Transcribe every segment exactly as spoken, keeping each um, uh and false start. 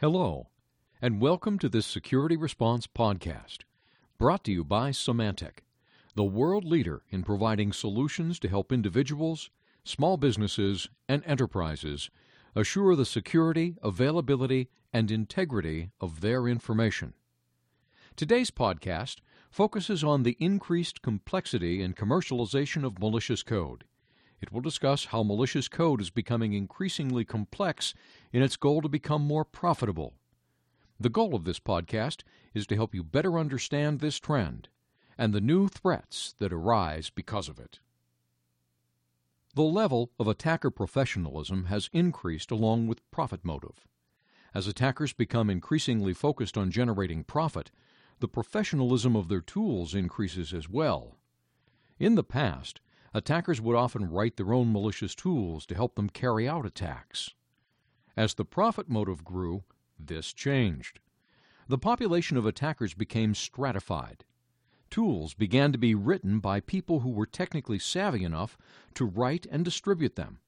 Hello, and welcome to this Security Response Podcast, brought to you by Symantec, the world leader in providing solutions to help individuals, small businesses, and enterprises assure the security, availability, and integrity of their information. Today's podcast focuses on the increased complexity and commercialization of malicious code. It will discuss how malicious code is becoming increasingly complex in its goal to become more profitable. The goal of this podcast is to help you better understand this trend and the new threats that arise because of it. The level of attacker professionalism has increased along with profit motive. As attackers become increasingly focused on generating profit, the professionalism of their tools increases as well. In the past, attackers would often write their own malicious tools to help them carry out attacks. As the profit motive grew, this changed. The population of attackers became stratified. Tools began to be written by people who were technically savvy enough to write and distribute them.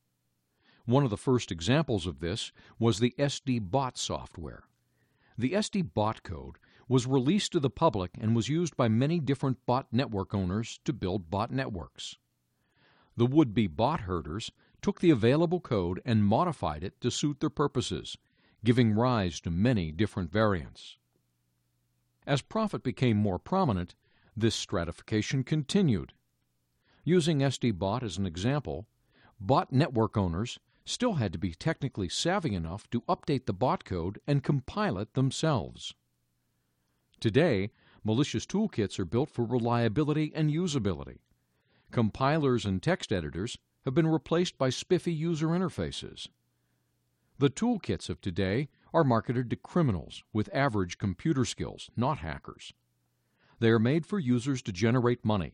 One of the first examples of this was the S D bot software. The S D bot code was released to the public and was used by many different bot network owners to build bot networks. The would-be bot herders took the available code and modified it to suit their purposes, giving rise to many different variants. As profit became more prominent, this stratification continued. Using S D bot as an example, bot network owners still had to be technically savvy enough to update the bot code and compile it themselves. Today, malicious toolkits are built for reliability and usability. Compilers and text editors have been replaced by spiffy user interfaces. The toolkits of today are marketed to criminals with average computer skills, not hackers. They are made for users to generate money,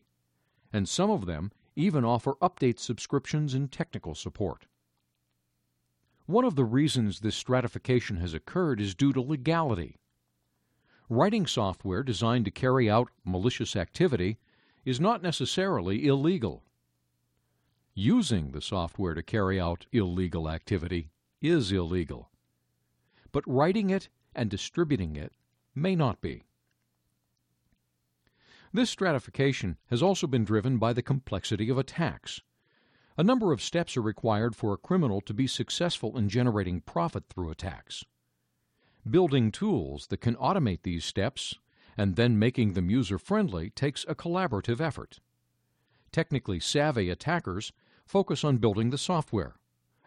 and some of them even offer update subscriptions and technical support. One of the reasons this stratification has occurred is due to legality. Writing software designed to carry out malicious activity is not necessarily illegal. Using the software to carry out illegal activity is illegal, but writing it and distributing it may not be. This stratification has also been driven by the complexity of attacks. A number of steps are required for a criminal to be successful in generating profit through attacks. Building tools that can automate these steps and then making them user-friendly takes a collaborative effort. Technically savvy attackers focus on building the software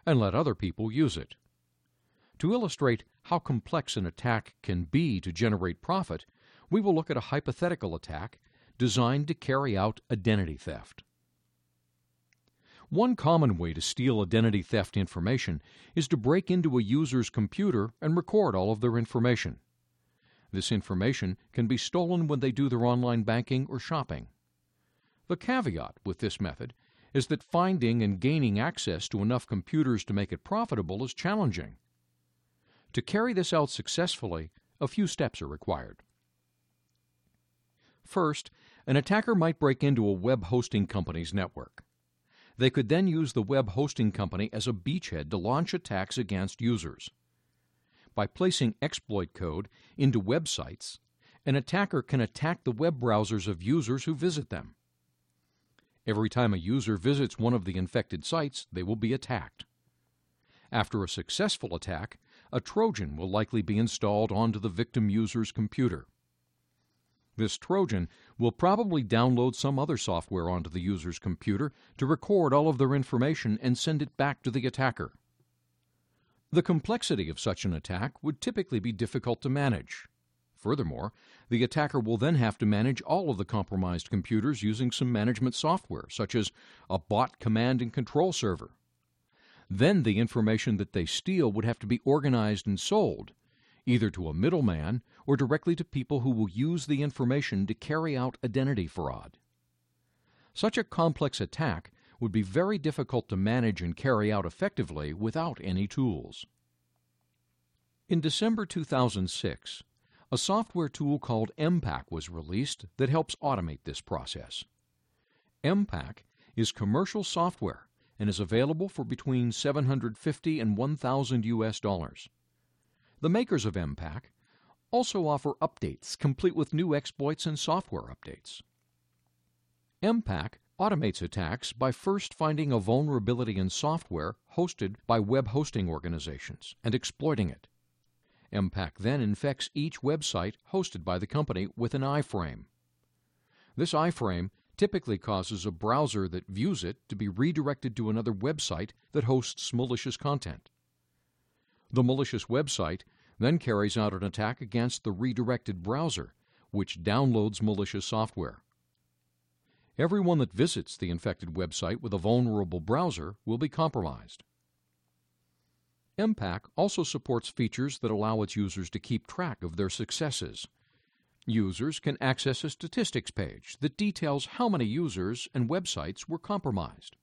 and let other people use it. To illustrate how complex an attack can be to generate profit, we will look at a hypothetical attack designed to carry out identity theft. One common way to steal identity theft information is to break into a user's computer and record all of their information. This information can be stolen when they do their online banking or shopping. The caveat with this method is that finding and gaining access to enough computers to make it profitable is challenging. To carry this out successfully, a few steps are required. First, an attacker might break into a web hosting company's network. They could then use the web hosting company as a beachhead to launch attacks against users. By placing exploit code into websites, an attacker can attack the web browsers of users who visit them. Every time a user visits one of the infected sites, they will be attacked. After a successful attack, a Trojan will likely be installed onto the victim user's computer. This Trojan will probably download some other software onto the user's computer to record all of their information and send it back to the attacker. The complexity of such an attack would typically be difficult to manage. Furthermore, the attacker will then have to manage all of the compromised computers using some management software, such as a bot command and control server. Then the information that they steal would have to be organized and sold, either to a middleman or directly to people who will use the information to carry out identity fraud. Such a complex attack would be very difficult to manage and carry out effectively without any tools. In December two thousand six, a software tool called MPack was released that helps automate this process. MPack is commercial software and is available for between seven hundred fifty and one thousand U S dollars. The makers of MPack also offer updates complete with new exploits and software updates. MPack automates attacks by first finding a vulnerability in software hosted by web hosting organizations and exploiting it. MPack then infects each website hosted by the company with an iframe. This iframe typically causes a browser that views it to be redirected to another website that hosts malicious content. The malicious website then carries out an attack against the redirected browser, which downloads malicious software. Everyone that visits the infected website with a vulnerable browser will be compromised. MPack also supports features that allow its users to keep track of their successes. Users can access a statistics page that details how many users and websites were compromised.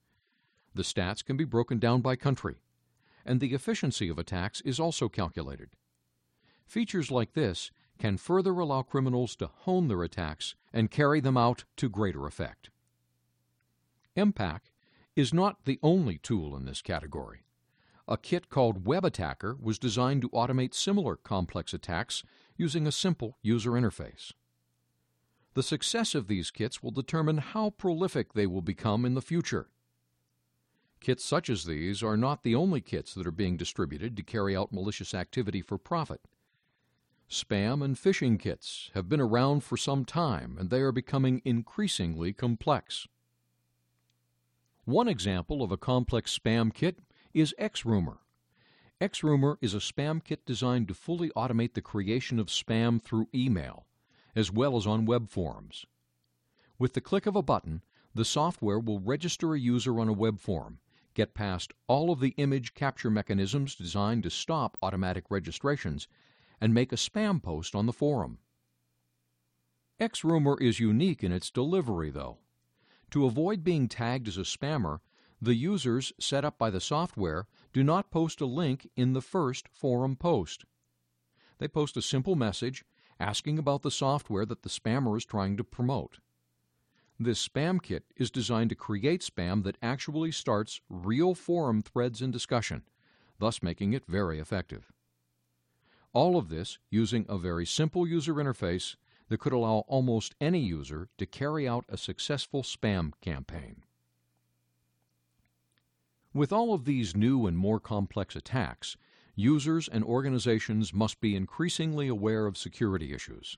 The stats can be broken down by country, and the efficiency of attacks is also calculated. Features like this can further allow criminals to hone their attacks and carry them out to greater effect. MPack is not the only tool in this category. A kit called WebAttacker was designed to automate similar complex attacks using a simple user interface. The success of these kits will determine how prolific they will become in the future. Kits such as these are not the only kits that are being distributed to carry out malicious activity for profit. Spam and phishing kits have been around for some time, and they are becoming increasingly complex. One example of a complex spam kit is XRumer. XRumer is a spam kit designed to fully automate the creation of spam through email, as well as on web forums. With the click of a button, the software will register a user on a web form, get past all of the image capture mechanisms designed to stop automatic registrations, and make a spam post on the forum. XRumer is unique in its delivery, though. To avoid being tagged as a spammer, the users set up by the software do not post a link in the first forum post. They post a simple message asking about the software that the spammer is trying to promote. This spam kit is designed to create spam that actually starts real forum threads and discussion, thus making it very effective. All of this using a very simple user interface that could allow almost any user to carry out a successful spam campaign. With all of these new and more complex attacks, users and organizations must be increasingly aware of security issues.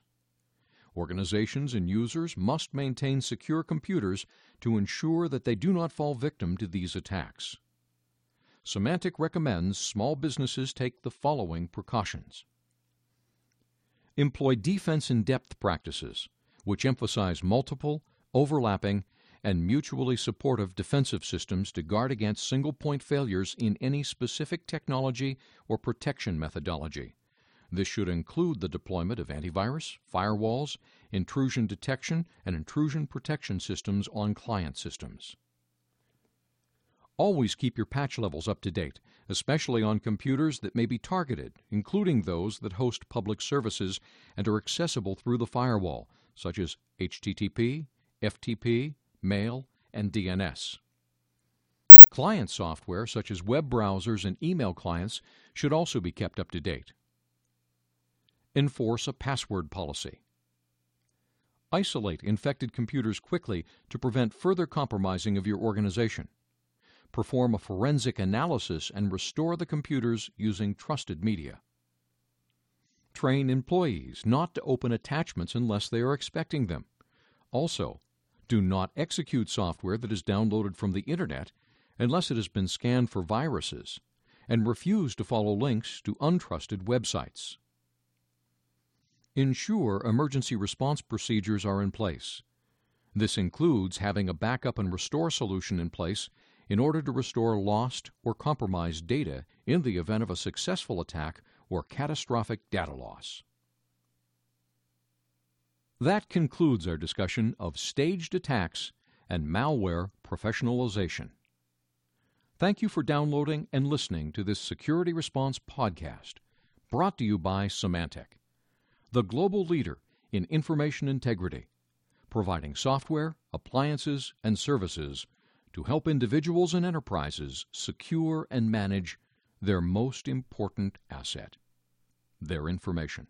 Organizations and users must maintain secure computers to ensure that they do not fall victim to these attacks. Symantec recommends small businesses take the following precautions. Employ defense-in-depth practices, which emphasize multiple, overlapping, and mutually supportive defensive systems to guard against single-point failures in any specific technology or protection methodology. This should include the deployment of antivirus, firewalls, intrusion detection, and intrusion protection systems on client systems. Always keep your patch levels up to date, especially on computers that may be targeted, including those that host public services and are accessible through the firewall, such as H T T P, F T P, mail, and D N S. Client software such as web browsers and email clients should also be kept up to date. Enforce a password policy. Isolate infected computers quickly to prevent further compromising of your organization. Perform a forensic analysis and restore the computers using trusted media. Train employees not to open attachments unless they are expecting them. Also, do not execute software that is downloaded from the Internet unless it has been scanned for viruses, and refuse to follow links to untrusted websites. Ensure emergency response procedures are in place. This includes having a backup and restore solution in place in order to restore lost or compromised data in the event of a successful attack or catastrophic data loss. That concludes our discussion of staged attacks and malware professionalization. Thank you for downloading and listening to this Security Response podcast, brought to you by Symantec, the global leader in information integrity, providing software, appliances, and services to help individuals and enterprises secure and manage their most important asset, their information.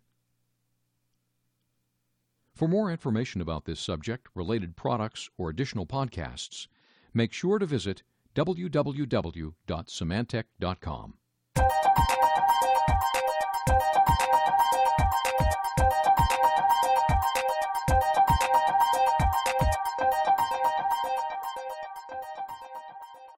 For more information about this subject, related products, or additional podcasts, make sure to visit w w w dot symantec dot com.